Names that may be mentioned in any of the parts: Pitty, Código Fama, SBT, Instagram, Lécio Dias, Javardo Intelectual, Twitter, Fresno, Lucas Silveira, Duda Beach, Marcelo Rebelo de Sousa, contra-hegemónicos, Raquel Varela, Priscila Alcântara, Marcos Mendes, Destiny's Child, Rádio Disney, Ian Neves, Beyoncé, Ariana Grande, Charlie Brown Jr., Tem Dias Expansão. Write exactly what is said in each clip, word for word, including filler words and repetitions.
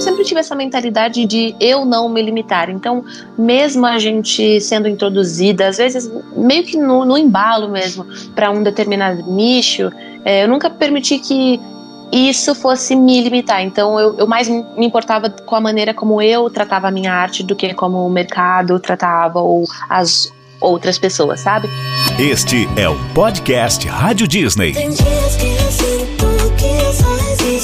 Sempre tive essa mentalidade de eu não me limitar. Então, mesmo a gente sendo introduzida, às vezes meio que no, no embalo mesmo, para um determinado nicho, é, eu nunca permiti que isso fosse me limitar. Então eu, eu mais me importava com a maneira como eu tratava a minha arte do que como o mercado tratava ou as outras pessoas, sabe? Este é o podcast Rádio Disney.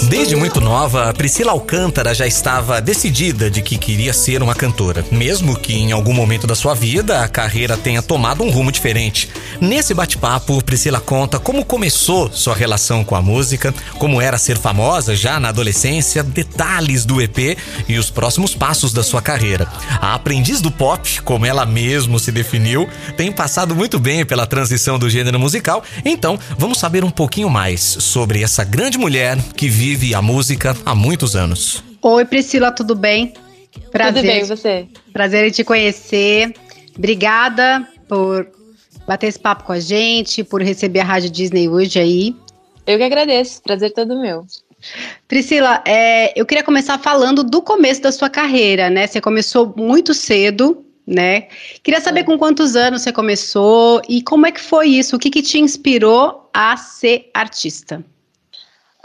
Desde muito nova, a Priscila Alcântara já estava decidida de que queria ser uma cantora, mesmo que em algum momento da sua vida a carreira tenha tomado um rumo diferente. Nesse bate-papo, Priscila conta como começou sua relação com a música, como era ser famosa já na adolescência, detalhes do E P e os próximos passos da sua carreira. A aprendiz do pop, como ela mesma se definiu, tem passado muito bem pela transição do gênero musical, então vamos saber um pouquinho mais sobre essa grande mulher que vive a música há muitos anos. Oi, Priscila, tudo bem? Prazer. Tudo bem, você? Prazer em te conhecer. Obrigada por bater esse papo com a gente, por receber a Rádio Disney hoje aí. Eu que agradeço, prazer todo meu. Priscila, é, eu queria começar falando do começo da sua carreira, né? Você começou muito cedo, né? Queria saber é. com quantos anos você começou e como é que foi isso? O que, que te inspirou a ser artista?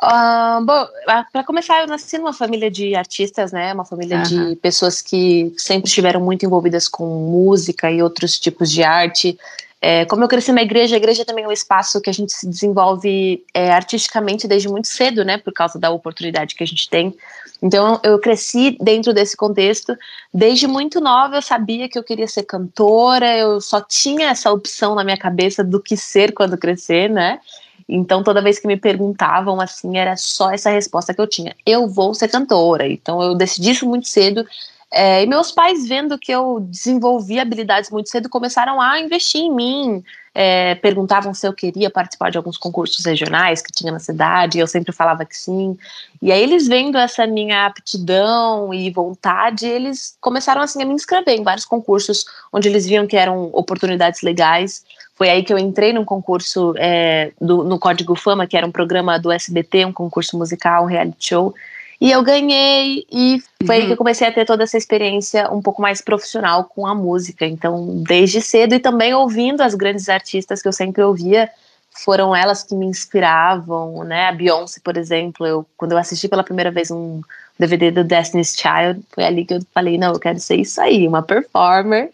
Uh, bom, para começar, eu nasci numa família de artistas, né, uma família uhum. de pessoas que sempre estiveram muito envolvidas com música e outros tipos de arte. É, como eu cresci na igreja, a igreja também é um espaço que a gente se desenvolve é, artisticamente desde muito cedo, né, por causa da oportunidade que a gente tem. Então eu cresci dentro desse contexto. Desde muito nova eu sabia que eu queria ser cantora, eu só tinha essa opção na minha cabeça do que ser quando crescer, né. Então, toda vez que me perguntavam, assim, era só essa resposta que eu tinha. Eu vou ser cantora. Então, eu decidi isso muito cedo. É, e meus pais, vendo que eu desenvolvi habilidades muito cedo, começaram a investir em mim. É, perguntavam se eu queria participar de alguns concursos regionais que tinha na cidade. E eu sempre falava que sim. E aí, eles vendo essa minha aptidão e vontade, eles começaram, assim, a me inscrever em vários concursos onde eles viam que eram oportunidades legais. Foi aí que eu entrei num concurso é, do, no Código Fama, que era um programa do S B T, um concurso musical, um reality show. E eu ganhei, e foi uhum. aí que eu comecei a ter toda essa experiência um pouco mais profissional com a música. Então, desde cedo, e também ouvindo as grandes artistas que eu sempre ouvia, foram elas que me inspiravam, né? A Beyoncé, por exemplo, eu, quando eu assisti pela primeira vez um D V D do Destiny's Child, foi ali que eu falei, não, eu quero ser isso aí, uma performer.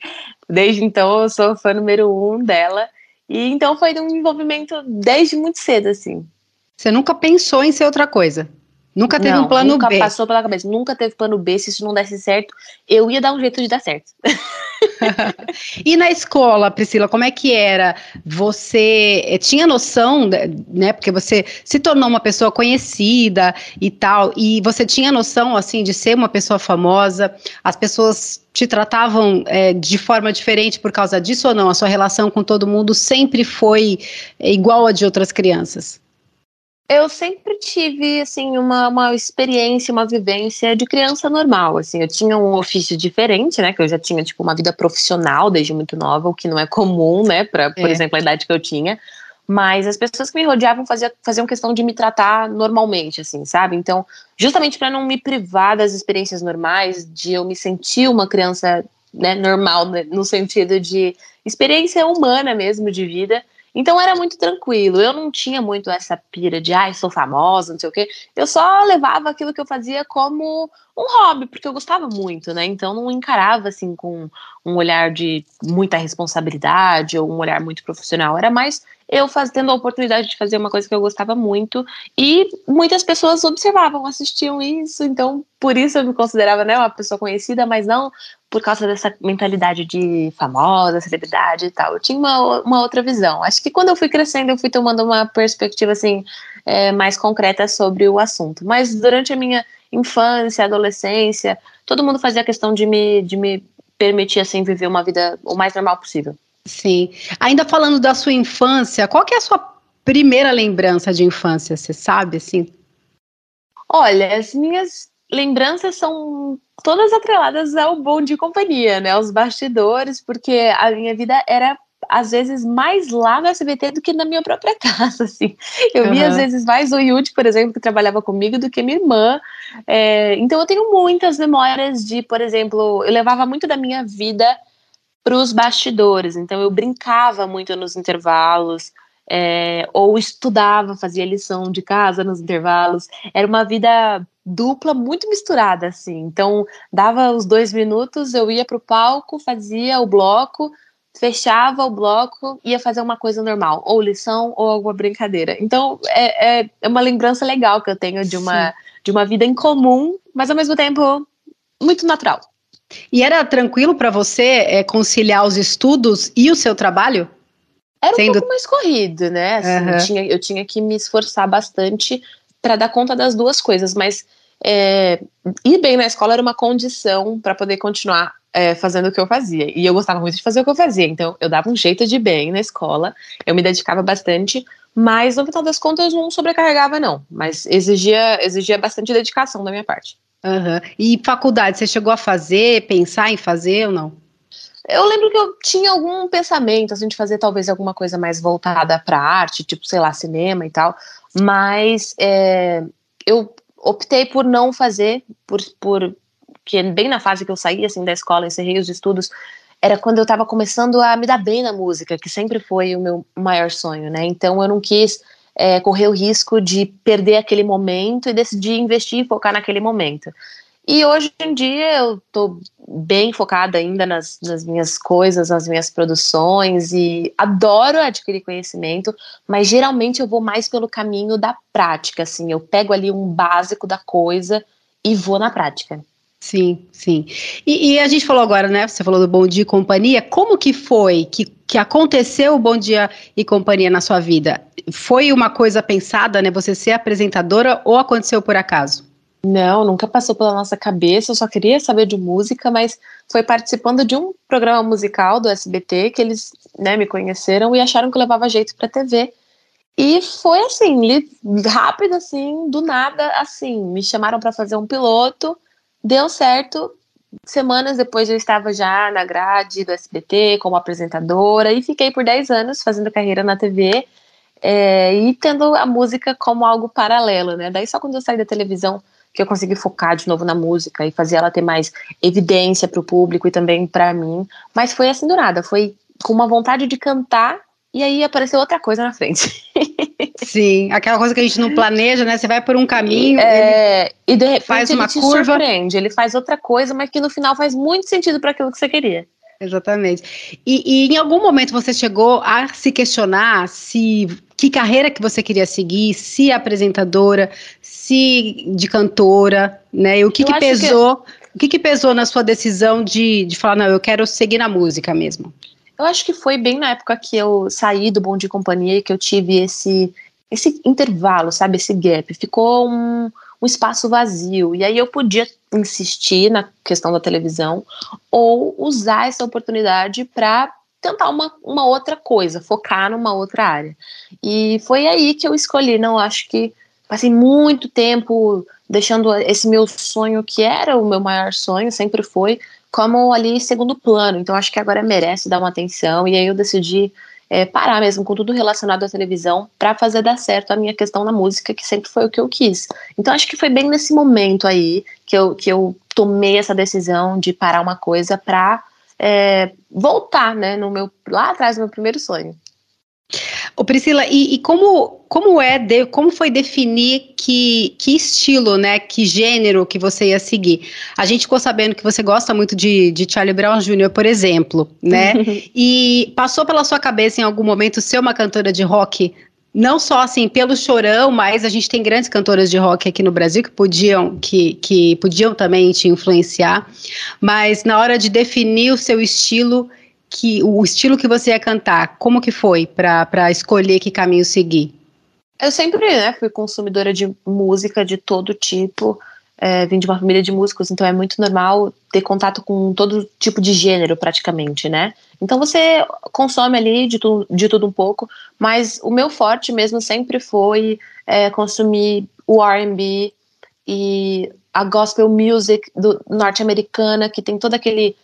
Desde então eu sou fã número um dela. E então foi um envolvimento desde muito cedo, assim. Você nunca pensou em ser outra coisa? Nunca teve não, um plano nunca B? Nunca passou pela cabeça. Nunca teve plano B. Se isso não desse certo, eu ia dar um jeito de dar certo. E na escola, Priscila, como é que era? Você tinha noção, né? Porque você se tornou uma pessoa conhecida e tal. E você tinha noção, assim, de ser uma pessoa famosa? As pessoas te tratavam é, de forma diferente por causa disso ou não? A sua relação com todo mundo sempre foi igual a de outras crianças? Eu sempre tive, assim, uma, uma experiência, uma vivência de criança normal, assim. Eu tinha um ofício diferente, né, que eu já tinha, tipo, uma vida profissional desde muito nova, o que não é comum, né, pra, por é. exemplo, a idade que eu tinha. Mas as pessoas que me rodeavam fazia, faziam questão de me tratar normalmente, assim, sabe? Então, justamente para não me privar das experiências normais, de eu me sentir uma criança, né, normal, né, no sentido de experiência humana mesmo, de vida. Então era muito tranquilo, eu não tinha muito essa pira de, ai, ah, sou famosa, não sei o quê. Eu só levava aquilo que eu fazia como um hobby, porque eu gostava muito, né? Então não encarava, assim, com um olhar de muita responsabilidade ou um olhar muito profissional. Era mais eu faz, tendo a oportunidade de fazer uma coisa que eu gostava muito. E muitas pessoas observavam, assistiam isso. Então, por isso eu me considerava, né, uma pessoa conhecida, mas não por causa dessa mentalidade de famosa, celebridade e tal. Eu tinha uma, uma outra visão. Acho que quando eu fui crescendo, eu fui tomando uma perspectiva, assim, é, mais concreta sobre o assunto. Mas durante a minha infância, adolescência, todo mundo fazia questão de me, de me permitir, assim, viver uma vida o mais normal possível. Sim. Ainda falando da sua infância, qual que é a sua primeira lembrança de infância, você sabe, assim? Olha, as minhas lembranças são todas atreladas ao bom de companhia, né, aos bastidores, porque a minha vida era às vezes, mais lá no S B T do que na minha própria casa, assim. Eu uhum. vi, às vezes, mais o Yudi, por exemplo, que trabalhava comigo, do que minha irmã. É, então, eu tenho muitas memórias de, por exemplo, eu levava muito da minha vida para os bastidores. Então, eu brincava muito nos intervalos, é, ou estudava, fazia lição de casa nos intervalos. Era uma vida dupla, muito misturada, assim. Então, dava os dois minutos, eu ia para o palco, fazia o bloco, fechava o bloco, ia fazer uma coisa normal, ou lição, ou alguma brincadeira. Então, é, é uma lembrança legal que eu tenho de uma, de uma vida incomum, mas ao mesmo tempo muito natural. E era tranquilo para você é, conciliar os estudos e o seu trabalho? Era um Sendo... pouco mais corrido, né? Assim, uhum. eu, tinha, eu tinha que me esforçar bastante para dar conta das duas coisas, mas é, ir bem na escola era uma condição para poder continuar é, fazendo o que eu fazia. E eu gostava muito de fazer o que eu fazia, então eu dava um jeito de ir bem na escola, eu me dedicava bastante, mas no final das contas eu não sobrecarregava, não. Mas exigia, exigia bastante dedicação da minha parte. Uhum. E faculdade, você chegou a fazer, pensar em fazer ou não? Eu lembro que eu tinha algum pensamento, assim, de fazer talvez alguma coisa mais voltada para arte, tipo, sei lá, cinema e tal, mas é, eu optei por não fazer, por, por, porque bem na fase que eu saí, assim, da escola, encerrei os estudos, era quando eu tava começando a me dar bem na música, que sempre foi o meu maior sonho, né, então eu não quis... É, correr o risco de perder aquele momento e decidir investir e focar naquele momento. E hoje em dia eu tô bem focada ainda nas, nas minhas coisas, nas minhas produções, e adoro adquirir conhecimento, mas geralmente eu vou mais pelo caminho da prática, assim, eu pego ali um básico da coisa e vou na prática. Sim, sim. E, e a gente falou agora, né, você falou do Bom Dia e Companhia, como que foi que, que aconteceu o Bom Dia e Companhia na sua vida? Foi uma coisa pensada, né, você ser apresentadora, ou aconteceu por acaso? Não, nunca passou pela nossa cabeça, eu só queria saber de música, mas foi participando de um programa musical do S B T que eles, né, me conheceram e acharam que eu levava jeito pra T V. E foi assim, rápido assim, do nada, assim, me chamaram pra fazer um piloto. Deu certo, semanas depois eu estava já na grade do S B T como apresentadora e fiquei por dez anos fazendo carreira na T V é, e tendo a música como algo paralelo, né? Daí só quando eu saí da televisão que eu consegui focar de novo na música e fazer ela ter mais evidência para o público e também para mim, mas foi assim do nada, foi com uma vontade de cantar e aí apareceu outra coisa na frente. Sim, aquela coisa que a gente não planeja, né? Você vai por um caminho, é, ele e de repente faz uma ele curva, te surpreende, ele faz outra coisa, mas que no final faz muito sentido para aquilo que você queria. Exatamente. E, e em algum momento você chegou a se questionar se que carreira que você queria seguir, se apresentadora, se de cantora, né? E o que, que pesou? Que... O que, que pesou na sua decisão de, de falar, não, eu quero seguir na música mesmo? Eu acho que foi bem na época que eu saí do Bom Dia e Companhia e que eu tive esse, esse intervalo, sabe, esse gap. Ficou um, um espaço vazio. E aí eu podia insistir na questão da televisão ou usar essa oportunidade para tentar uma, uma outra coisa, focar numa outra área. E foi aí que eu escolhi. Não, acho que passei muito tempo deixando esse meu sonho, que era o meu maior sonho, sempre foi, como ali segundo plano, então acho que agora merece dar uma atenção, e aí eu decidi é, parar mesmo com tudo relacionado à televisão para fazer dar certo a minha questão na música, que sempre foi o que eu quis. Então acho que foi bem nesse momento aí que eu, que eu tomei essa decisão de parar uma coisa para é, voltar, né, no meu, lá atrás do meu primeiro sonho. Ô Priscila, e, e como, como, é de, como foi definir que, que estilo, né, que gênero que você ia seguir? A gente ficou sabendo que você gosta muito de, de Charlie Brown Júnior, por exemplo, né? E passou pela sua cabeça em algum momento ser uma cantora de rock? Não só assim pelo Chorão, mas a gente tem grandes cantoras de rock aqui no Brasil que podiam, que, que podiam também te influenciar, mas na hora de definir o seu estilo... Que, o estilo que você ia cantar, como que foi para escolher que caminho seguir? Eu sempre, né, fui consumidora de música de todo tipo, é, vim de uma família de músicos, então é muito normal ter contato com todo tipo de gênero praticamente, né? Então você consome ali de, tu, de tudo um pouco, mas o meu forte mesmo sempre foi é, consumir o R and B e a gospel music do norte-americana, que tem todo aquele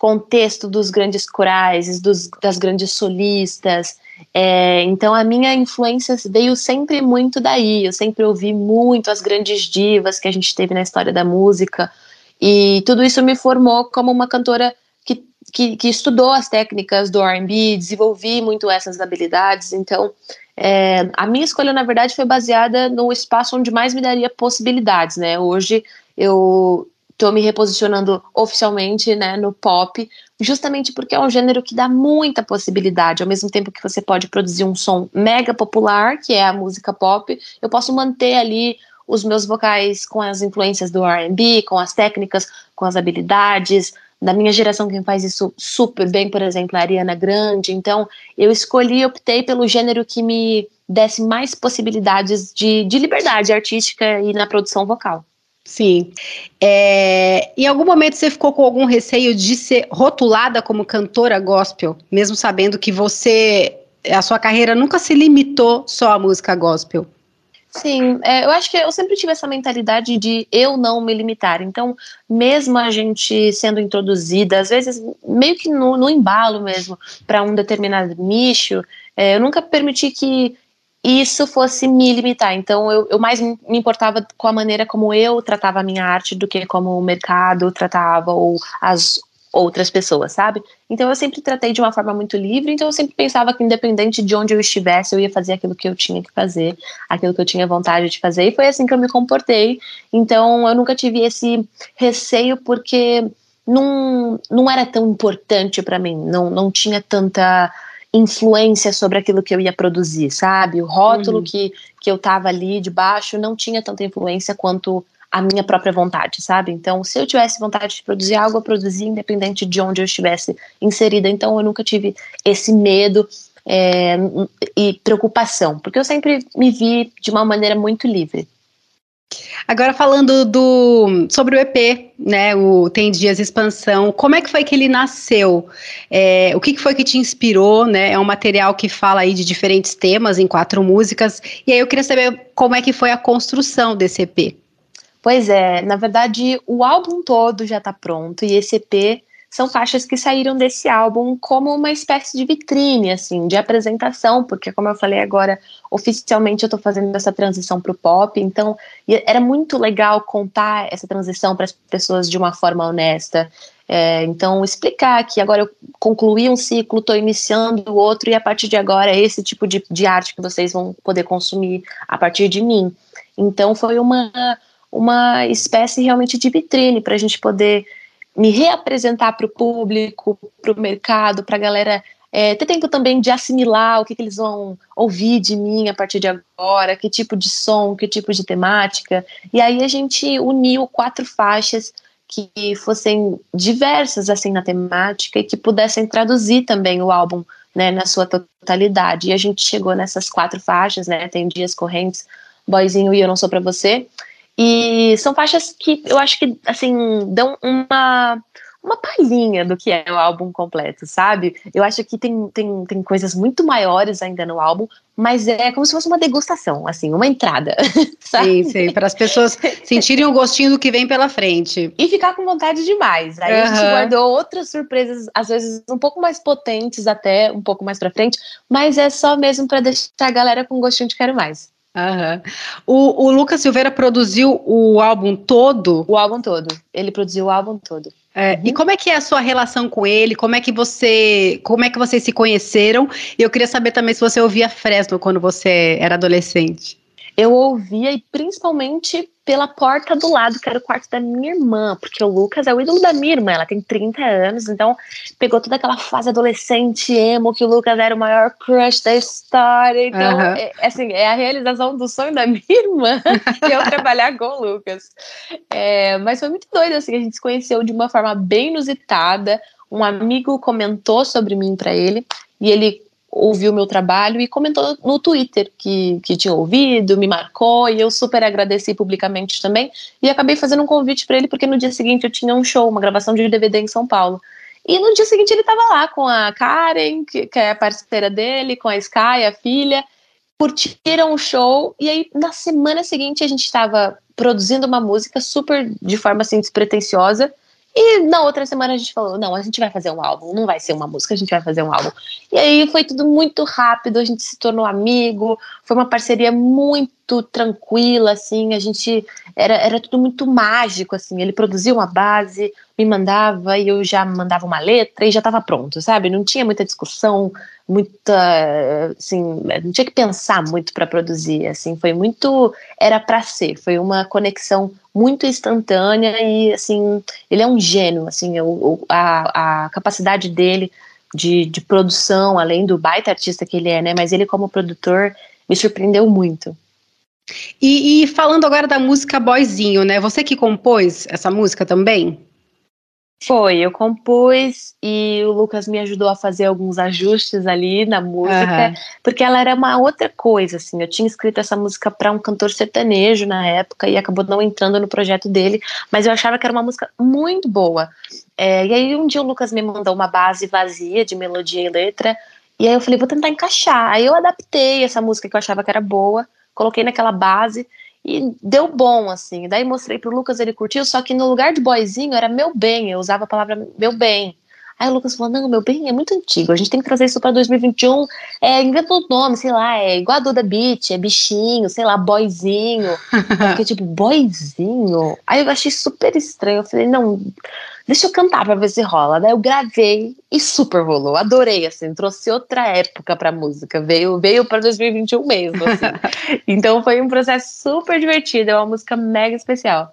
contexto dos grandes corais, dos, das grandes solistas. É, então a minha influência veio sempre muito daí. Eu sempre ouvi muito as grandes divas que a gente teve na história da música, e tudo isso me formou como uma cantora que, que, que estudou as técnicas do R and B, desenvolvi muito essas habilidades. Então é, a minha escolha, na verdade, foi baseada no espaço onde mais me daria possibilidades, né? Hoje eu tô me reposicionando oficialmente, né, no pop, justamente porque é um gênero que dá muita possibilidade. Ao mesmo tempo que você pode produzir um som mega popular, que é a música pop, eu posso manter ali os meus vocais com as influências do R and B, com as técnicas, com as habilidades. Da minha geração, quem faz isso super bem, por exemplo, a Ariana Grande. Então, eu escolhi, optei pelo gênero que me desse mais possibilidades de, de liberdade artística e na produção vocal. Sim. É, em algum momento você ficou com algum receio de ser rotulada como cantora gospel, mesmo sabendo que você, a sua carreira nunca se limitou só à música gospel? Sim, é, eu acho que eu sempre tive essa mentalidade de eu não me limitar. Então, mesmo a gente sendo introduzida, às vezes meio que no, no embalo mesmo, para um determinado nicho, é, eu nunca permiti que isso fosse me limitar. Então eu, eu mais me importava com a maneira como eu tratava a minha arte do que como o mercado tratava ou as outras pessoas, sabe? Então eu sempre tratei de uma forma muito livre. Então eu sempre pensava que, independente de onde eu estivesse, eu ia fazer aquilo que eu tinha que fazer, aquilo que eu tinha vontade de fazer, e foi assim que eu me comportei. Então eu nunca tive esse receio, porque não, não era tão importante pra mim, não, não tinha tanta influência sobre aquilo que eu ia produzir, sabe? O rótulo uhum. que, que eu tava ali debaixo não tinha tanta influência quanto a minha própria vontade, sabe? Então, se eu tivesse vontade de produzir algo, eu produzia independente de onde eu estivesse inserida. Então, eu nunca tive esse medo é, e preocupação, porque eu sempre me vi de uma maneira muito livre. Agora, falando do, sobre o E P, né, o Tem Dias Expansão, como é que foi que ele nasceu? É, o que foi que te inspirou, né? É um material que fala aí de diferentes temas em quatro músicas, e aí eu queria saber como é que foi a construção desse E P. Pois é, na verdade o álbum todo já está pronto, e esse E P são faixas que saíram desse álbum como uma espécie de vitrine, assim, de apresentação, porque, como eu falei agora, oficialmente eu tô fazendo essa transição pro pop. Então era muito legal contar essa transição para as pessoas de uma forma honesta. É, então explicar que agora eu concluí um ciclo, tô iniciando o outro, e a partir de agora é esse tipo de, de arte que vocês vão poder consumir a partir de mim. Então foi uma, uma espécie realmente de vitrine para a gente poder me reapresentar para o público, para o mercado, para a galera é, ter tempo também de assimilar o que, que eles vão ouvir de mim a partir de agora, que tipo de som, que tipo de temática. E aí a gente uniu quatro faixas que fossem diversas assim na temática e que pudessem traduzir também o álbum, né, na sua totalidade. E a gente chegou nessas quatro faixas, né? Tem Dias, Correntes, Boizinho e Eu Não Sou Pra Você. E são faixas que eu acho que, assim, dão uma, uma palhinha do que é o álbum completo, sabe? Eu acho que tem, tem, tem coisas muito maiores ainda no álbum, mas é como se fosse uma degustação, assim, uma entrada, sabe? Sim, sim, para as pessoas sentirem o gostinho do que vem pela frente. E ficar com vontade demais. Aí uhum. a gente guardou outras surpresas, às vezes um pouco mais potentes até, um pouco mais para frente, mas é só mesmo para deixar a galera com gostinho de quero mais. Uhum. O, o Lucas Silveira produziu o álbum todo? O álbum todo, ele produziu o álbum todo. É, uhum. E como é que é a sua relação com ele? Como é que você, como é que vocês se conheceram? E eu queria saber também se você ouvia Fresno quando você era adolescente. Eu ouvia, e principalmente pela porta do lado, que era o quarto da minha irmã, porque o Lucas é o ídolo da minha irmã, ela tem trinta anos, então pegou toda aquela fase adolescente emo, que o Lucas era o maior crush da história. Então, uhum. é, assim, é a realização do sonho da minha irmã, que eu trabalhar com o Lucas. É, mas foi muito doido, assim, a gente se conheceu de uma forma bem inusitada. Um amigo comentou sobre mim pra ele, e ele ouviu o meu trabalho e comentou no Twitter que, que tinha ouvido, me marcou, e eu super agradeci publicamente também, e acabei fazendo um convite para ele, porque no dia seguinte eu tinha um show, uma gravação de D V D em São Paulo, e no dia seguinte ele estava lá com a Karen, que, que é a parceira dele, com a Sky, a filha, curtiram o show, e aí na semana seguinte a gente estava produzindo uma música super de forma assim despretensiosa, E na outra semana a gente falou, não, a gente vai fazer um álbum, não vai ser uma música, a gente vai fazer um álbum. E aí foi tudo muito rápido, a gente se tornou amigo, foi uma parceria muito tranquila, assim, a gente, era, era tudo muito mágico, assim, ele produzia uma base, me mandava e eu já mandava uma letra e já estava pronto, sabe? Não tinha muita discussão, muita, assim, não tinha que pensar muito para produzir, assim, foi muito, era para ser, foi uma conexão muito instantânea e, assim, ele é um gênio, assim, eu, eu, a, a capacidade dele de, de produção, além do baita artista que ele é, né, mas ele como produtor me surpreendeu muito. E, e falando agora da música Boyzinho, né, você que compôs essa música também? Foi, eu compus e o Lucas me ajudou a fazer alguns ajustes ali na música, uhum. porque ela era uma outra coisa, assim, eu tinha escrito essa música para um cantor sertanejo na época e acabou não entrando no projeto dele, mas eu achava que era uma música muito boa, é, e aí um dia o Lucas me mandou uma base vazia de melodia e letra, e aí eu falei, vou tentar encaixar, aí eu adaptei essa música que eu achava que era boa, coloquei naquela base, e deu bom, assim, daí mostrei pro Lucas, ele curtiu, só que no lugar de boyzinho era meu bem, eu usava a palavra meu bem, aí o Lucas falou, não, meu bem é muito antigo, a gente tem que trazer isso pra dois mil e vinte e um, é, inventa um nome, sei lá, é igual a Duda Beach, é bichinho, sei lá, boyzinho, eu fiquei tipo, boyzinho, aí eu achei super estranho, eu falei, não, deixa eu cantar pra ver se rola, daí eu gravei e super rolou, adorei, assim, trouxe outra época pra música, veio, veio pra dois mil e vinte e um mesmo, assim. Então foi um processo super divertido, é uma música mega especial.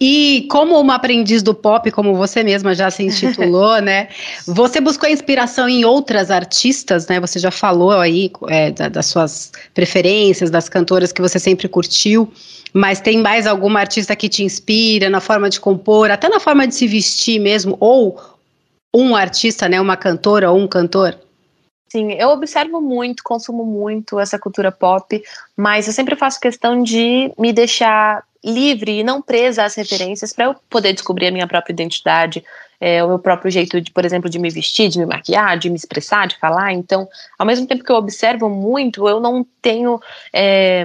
E como uma aprendiz do pop, como você mesma já se intitulou, né, você buscou inspiração em outras artistas, né, você já falou aí é, da, das suas preferências, das cantoras que você sempre curtiu, mas tem mais alguma artista que te inspira na forma de compor, até na forma de se vestir mesmo, ou um artista, né, uma cantora ou um cantor? Sim, eu observo muito, consumo muito essa cultura pop, mas eu sempre faço questão de me deixar livre e não presa às referências para eu poder descobrir a minha própria identidade, é, o meu próprio jeito, de, por exemplo, de me vestir, de me maquiar, de me expressar, de falar. Então, ao mesmo tempo que eu observo muito, eu não tenho é,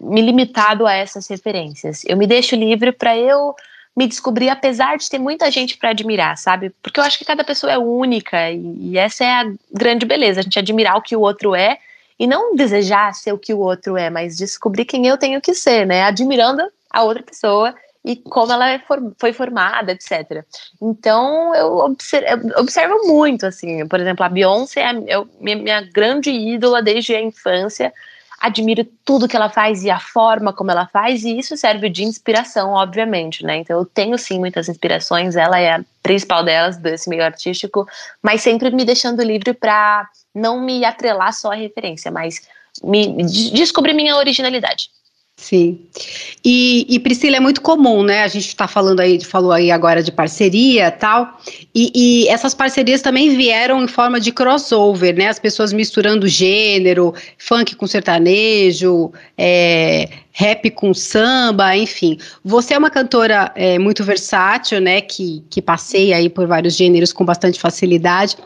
me limitado a essas referências. Eu me deixo livre para eu me descobrir, apesar de ter muita gente para admirar, sabe? Porque eu acho que cada pessoa é única e, e essa é a grande beleza, a gente admirar o que o outro é e não desejar ser o que o outro é, mas descobrir quem eu tenho que ser, né? Admirando a outra pessoa e como ela foi formada, etcétera. Então, eu observo, eu observo muito, assim, por exemplo, a Beyoncé é minha, minha grande ídola desde a infância, admiro tudo que ela faz e a forma como ela faz, e isso serve de inspiração, obviamente, né? Então, eu tenho, sim, muitas inspirações, ela é a principal delas, desse meio artístico, mas sempre me deixando livre para não me atrelar só à referência, mas me, de, descobrir minha originalidade. Sim, e, e Priscila, é muito comum, né, a gente tá falando aí, falou aí agora de parceria tal, e, e essas parcerias também vieram em forma de crossover, né, as pessoas misturando gênero, funk com sertanejo, é, rap com samba, enfim, você é uma cantora é, muito versátil, né, que, que passeia aí por vários gêneros com bastante facilidade.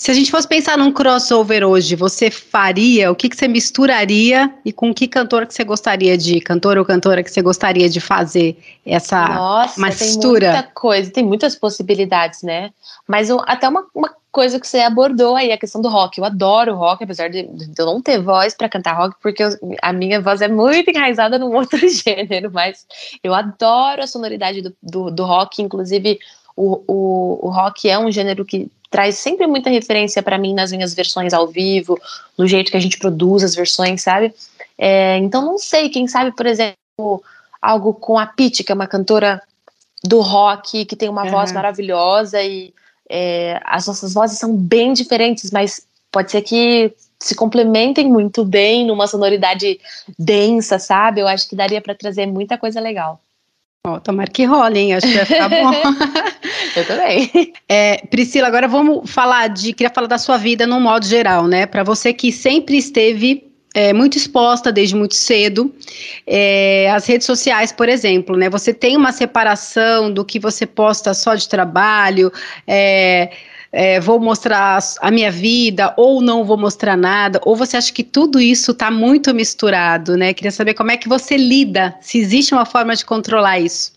Se a gente fosse pensar num crossover hoje, você faria, o que, que você misturaria e com que cantor que você gostaria de, cantor ou cantora que você gostaria de fazer essa Nossa, mistura? Nossa, tem muita coisa, tem muitas possibilidades, né? Mas eu, até uma, uma coisa que você abordou aí, a questão do rock, eu adoro rock, apesar de, de eu não ter voz para cantar rock, porque eu, a minha voz é muito enraizada num outro gênero, mas eu adoro a sonoridade do, do, do rock, inclusive o, o, o rock é um gênero que traz sempre muita referência pra mim nas minhas versões ao vivo, no jeito que a gente produz as versões, sabe? É, então não sei, quem sabe, por exemplo, algo com a Pitty, que é uma cantora do rock, que tem uma uhum. voz maravilhosa e é, as nossas vozes são bem diferentes, mas pode ser que se complementem muito bem numa sonoridade densa, sabe? Eu acho que daria pra trazer muita coisa legal. Oh, tomara que role, hein? Acho que vai ficar bom. Eu também. É, Priscila, agora vamos falar de... Queria falar da sua vida num modo geral, né? Para você que sempre esteve é, muito exposta desde muito cedo. É, as redes sociais, por exemplo, né? Você tem uma separação do que você posta só de trabalho... É, É, vou mostrar a minha vida ou não vou mostrar nada, ou você acha que tudo isso está muito misturado, né? Queria saber como é que você lida, se existe uma forma de controlar isso.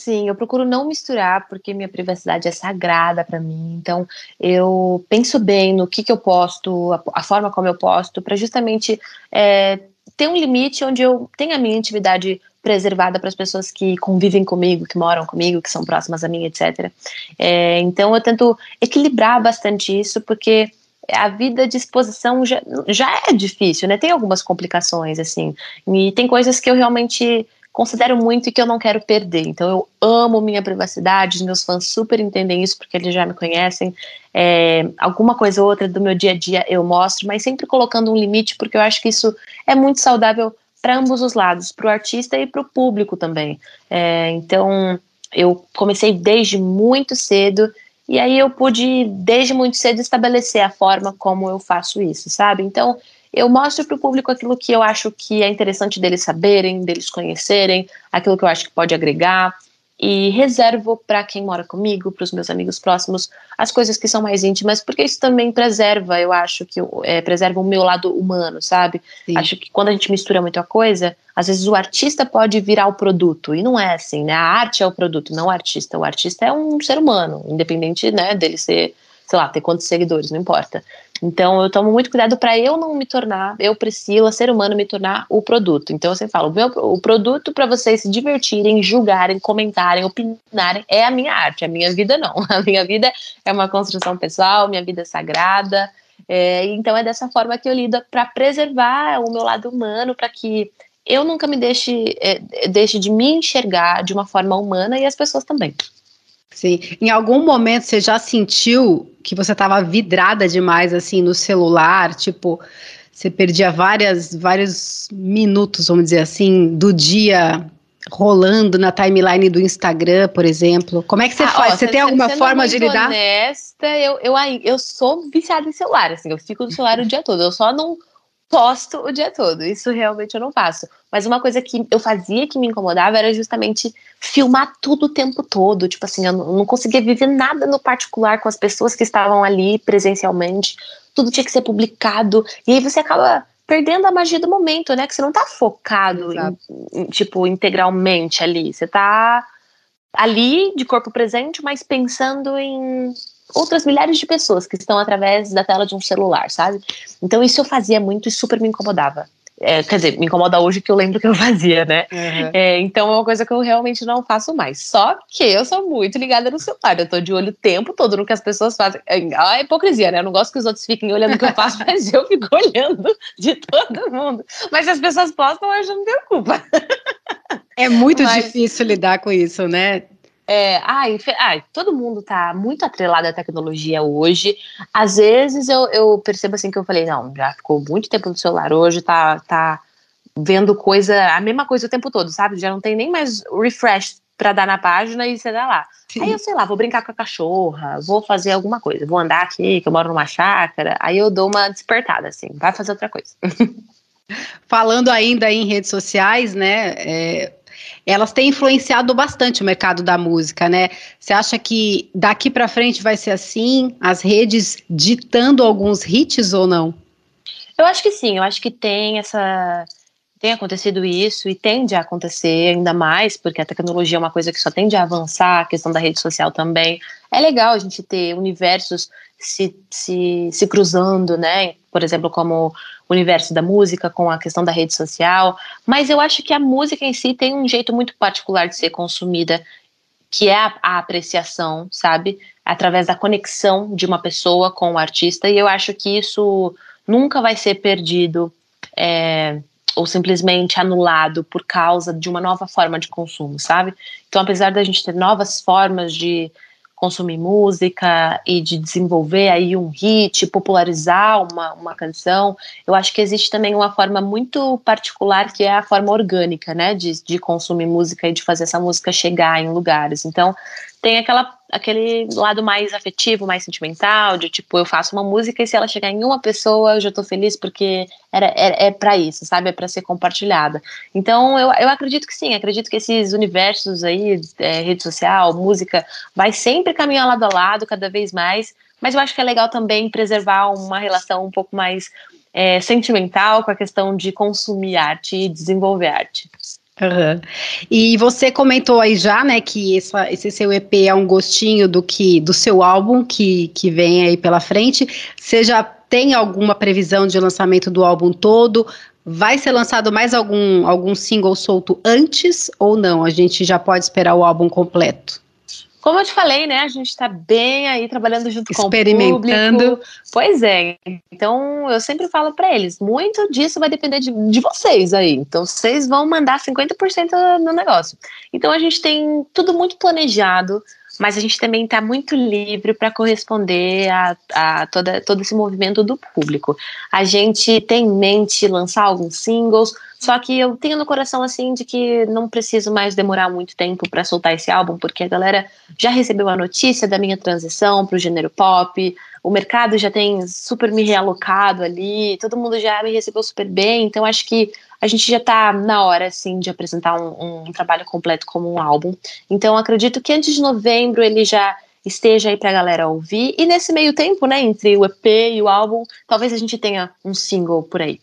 Sim, eu procuro não misturar, porque minha privacidade é sagrada para mim, então eu penso bem no que, que eu posto, a, a forma como eu posto, para justamente é, ter um limite onde eu tenha a minha intimidade preservada para as pessoas que convivem comigo, que moram comigo, que são próximas a mim, etcétera. É, então eu tento equilibrar bastante isso, porque a vida de exposição já, já é difícil, né? Tem algumas complicações, assim, e tem coisas que eu realmente considero muito e que eu não quero perder. Então eu amo minha privacidade, os meus fãs super entendem isso porque eles já me conhecem. É, alguma coisa ou outra do meu dia a dia eu mostro, mas sempre colocando um limite, porque eu acho que isso é muito saudável para ambos os lados, para o artista e para o público também. É, então eu comecei desde muito cedo, e aí eu pude desde muito cedo estabelecer a forma como eu faço isso, sabe? Então eu mostro para o público aquilo que eu acho que é interessante deles saberem, deles conhecerem, aquilo que eu acho que pode agregar, e reservo para quem mora comigo, para os meus amigos próximos, as coisas que são mais íntimas, porque isso também preserva, eu acho que é, preserva o meu lado humano, sabe? Sim. Acho que quando a gente mistura muita coisa, às vezes o artista pode virar o produto, e não é assim, né? A arte é o produto, não o artista. O artista é um ser humano, independente, né, dele ser, sei lá, ter quantos seguidores, não importa. Então eu tomo muito cuidado para eu não me tornar, eu, Priscila, ser humano, me tornar o produto. Então eu sempre falo, o, meu, o produto para vocês se divertirem, julgarem, comentarem, opinarem, é a minha arte. A minha vida não, a minha vida é uma construção pessoal, minha vida é sagrada, é, então é dessa forma que eu lido, para preservar o meu lado humano, para que eu nunca me deixe, é, deixe de me enxergar de uma forma humana, e as pessoas também. Sim. Em algum momento você já sentiu que você estava vidrada demais, assim, no celular? Tipo, você perdia várias, vários minutos, vamos dizer assim, do dia rolando na timeline do Instagram, por exemplo? Como é que você ah, faz? Ó, você tem alguma forma de lidar? Honesta, eu, eu, eu sou viciada em celular, assim, eu fico no celular o dia todo, eu só não posto o dia todo, isso realmente eu não faço. Mas uma coisa que eu fazia que me incomodava era justamente filmar tudo o tempo todo, tipo assim, eu não conseguia viver nada no particular com as pessoas que estavam ali presencialmente, tudo tinha que ser publicado, e aí você acaba perdendo a magia do momento, né, que você não tá focado, em, em, tipo, integralmente ali, você tá ali de corpo presente, mas pensando em outras milhares de pessoas que estão através da tela de um celular, sabe? Então isso eu fazia muito e super me incomodava. É, quer dizer, me incomoda hoje que eu lembro que eu fazia, né? Uhum. É, então é uma coisa que eu realmente não faço mais. Só que eu sou muito ligada no celular. Eu tô de olho o tempo todo no que as pessoas fazem. É hipocrisia, né? Eu não gosto que os outros fiquem olhando o que eu faço, mas eu fico olhando de todo mundo. Mas se as pessoas postam, eu já não tenho culpa. É muito mas... difícil lidar com isso, né? É, ai, ai, todo mundo tá muito atrelado à tecnologia hoje. Às vezes eu, eu percebo assim que eu falei, não, já ficou muito tempo no celular hoje, tá, tá vendo coisa, a mesma coisa o tempo todo, sabe? Já não tem nem mais refresh pra dar na página e você dá lá. Sim. Aí eu, sei lá, vou brincar com a cachorra, vou fazer alguma coisa, vou andar aqui, que eu moro numa chácara, aí eu dou uma despertada, assim, vai fazer outra coisa. Falando ainda em redes sociais, né, é... elas têm influenciado bastante o mercado da música, né? Você acha que daqui pra frente vai ser assim? As redes ditando alguns hits ou não? Eu acho que sim, eu acho que tem essa... tem acontecido isso e tende a acontecer ainda mais, porque a tecnologia é uma coisa que só tende a avançar, a questão da rede social também. É legal a gente ter universos se, se, se cruzando, né? Por exemplo, como o universo da música com a questão da rede social. Mas eu acho que a música em si tem um jeito muito particular de ser consumida, que é a, a apreciação, sabe? Através da conexão de uma pessoa com o artista. E eu acho que isso nunca vai ser perdido, é... ou simplesmente anulado por causa de uma nova forma de consumo, sabe? Então, apesar da gente ter novas formas de consumir música e de desenvolver aí um hit, popularizar uma, uma canção, eu acho que existe também uma forma muito particular, que é a forma orgânica, né, de, de consumir música e de fazer essa música chegar em lugares. Então, tem aquela, aquele lado mais afetivo, mais sentimental, de tipo, eu faço uma música e se ela chegar em uma pessoa, eu já tô feliz porque era, era, é pra isso, sabe? É pra ser compartilhada. Então, eu, eu acredito que sim, acredito que esses universos aí, é, rede social, música, vai sempre caminhar lado a lado, cada vez mais, mas eu acho que é legal também preservar uma relação um pouco mais é, sentimental com a questão de consumir arte e desenvolver arte. Uhum. E você comentou aí já, né, que essa, esse seu E P é um gostinho do, que, do seu álbum que, que vem aí pela frente. Você já tem alguma previsão de lançamento do álbum todo? Vai ser lançado mais algum, algum single solto antes ou não? A gente já pode esperar o álbum completo? Como eu te falei, né, a gente tá bem aí trabalhando junto com o público. Pois é, então eu sempre falo pra eles, muito disso vai depender de, de vocês aí, então vocês vão mandar cinquenta por cento no negócio. Então a gente tem tudo muito planejado, mas a gente também tá muito livre para corresponder a, a toda, todo esse movimento do público. A gente tem em mente lançar alguns singles, só que eu tenho no coração, assim, de que não preciso mais demorar muito tempo para soltar esse álbum, porque a galera já recebeu a notícia da minha transição pro gênero pop, o mercado já tem super me realocado ali, todo mundo já me recebeu super bem, então acho que a gente já tá na hora, assim, de apresentar um, um trabalho completo como um álbum. Então acredito que antes de novembro ele já esteja aí pra galera ouvir, e nesse meio tempo, né, entre o E P e o álbum, talvez a gente tenha um single por aí.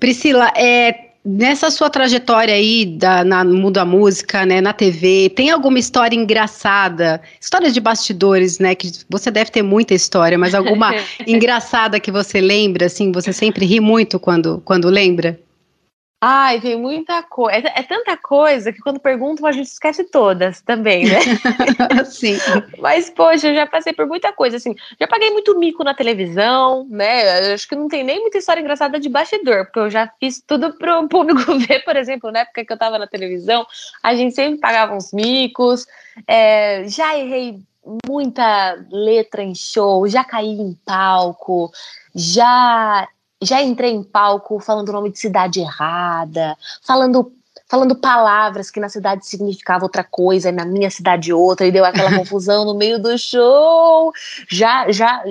Priscila, é, nessa sua trajetória aí da, na, no mundo da música, né, na T V, tem alguma história engraçada, história de bastidores, né, que você deve ter muita história, mas alguma engraçada que você lembra, assim, você sempre ri muito quando, quando lembra? Ai, tem muita coisa, é, é tanta coisa que quando perguntam a gente esquece todas também, né? Sim. Mas, poxa, eu já passei por muita coisa, assim, já paguei muito mico na televisão, né, acho que não tem nem muita história engraçada de bastidor, porque eu já fiz tudo pro público ver, por exemplo, na época que eu tava na televisão, a gente sempre pagava uns micos, é, já errei muita letra em show, já caí em palco, já... Já entrei em palco falando o nome de cidade errada, falando, falando palavras que na cidade significava outra coisa, e na minha cidade outra, e deu aquela confusão no meio do show. Já, já,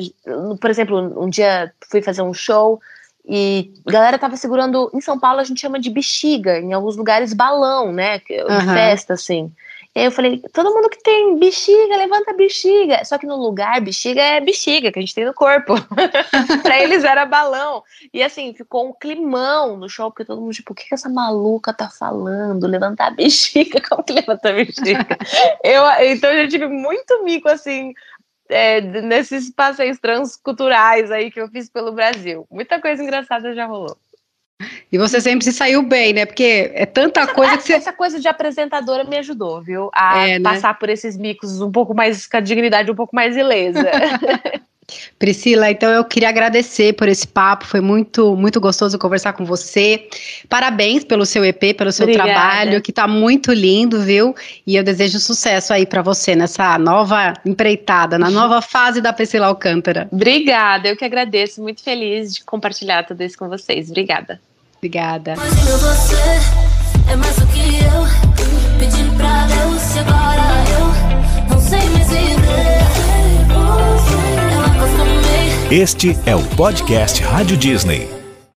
por exemplo, um dia fui fazer um show e a galera tava segurando, em São Paulo a gente chama de bexiga, em alguns lugares balão, né, de uhum. festa, assim. E aí eu falei, todo mundo que tem bexiga, levanta a bexiga. Só que no lugar, bexiga é bexiga, que a gente tem no corpo. Pra eles era balão. E assim, ficou um climão no show, porque todo mundo, tipo, o que, que essa maluca tá falando? Levantar a bexiga? Como que levanta a bexiga? eu, então eu já tive muito mico, assim, é, nesses passeios transculturais aí que eu fiz pelo Brasil. Muita coisa engraçada já rolou. E você sempre se saiu bem, né? Porque é tanta essa, coisa que você... Essa coisa de apresentadora me ajudou, viu? A é, passar né? por esses micos um pouco mais... Com a dignidade um pouco mais ilesa. Priscila, então eu queria agradecer por esse papo. Foi muito, muito gostoso conversar com você. Parabéns pelo seu E P, pelo seu Obrigada. Trabalho, que tá muito lindo, viu? E eu desejo sucesso aí pra você nessa nova empreitada, na nova fase da Priscila Alcântara. Obrigada, eu que agradeço. Muito feliz de compartilhar tudo isso com vocês. Obrigada. Obrigada. Imagina você, é mais do que eu, pedindo pra Deus se agora eu não sei mais viver. Este é o podcast Rádio Disney.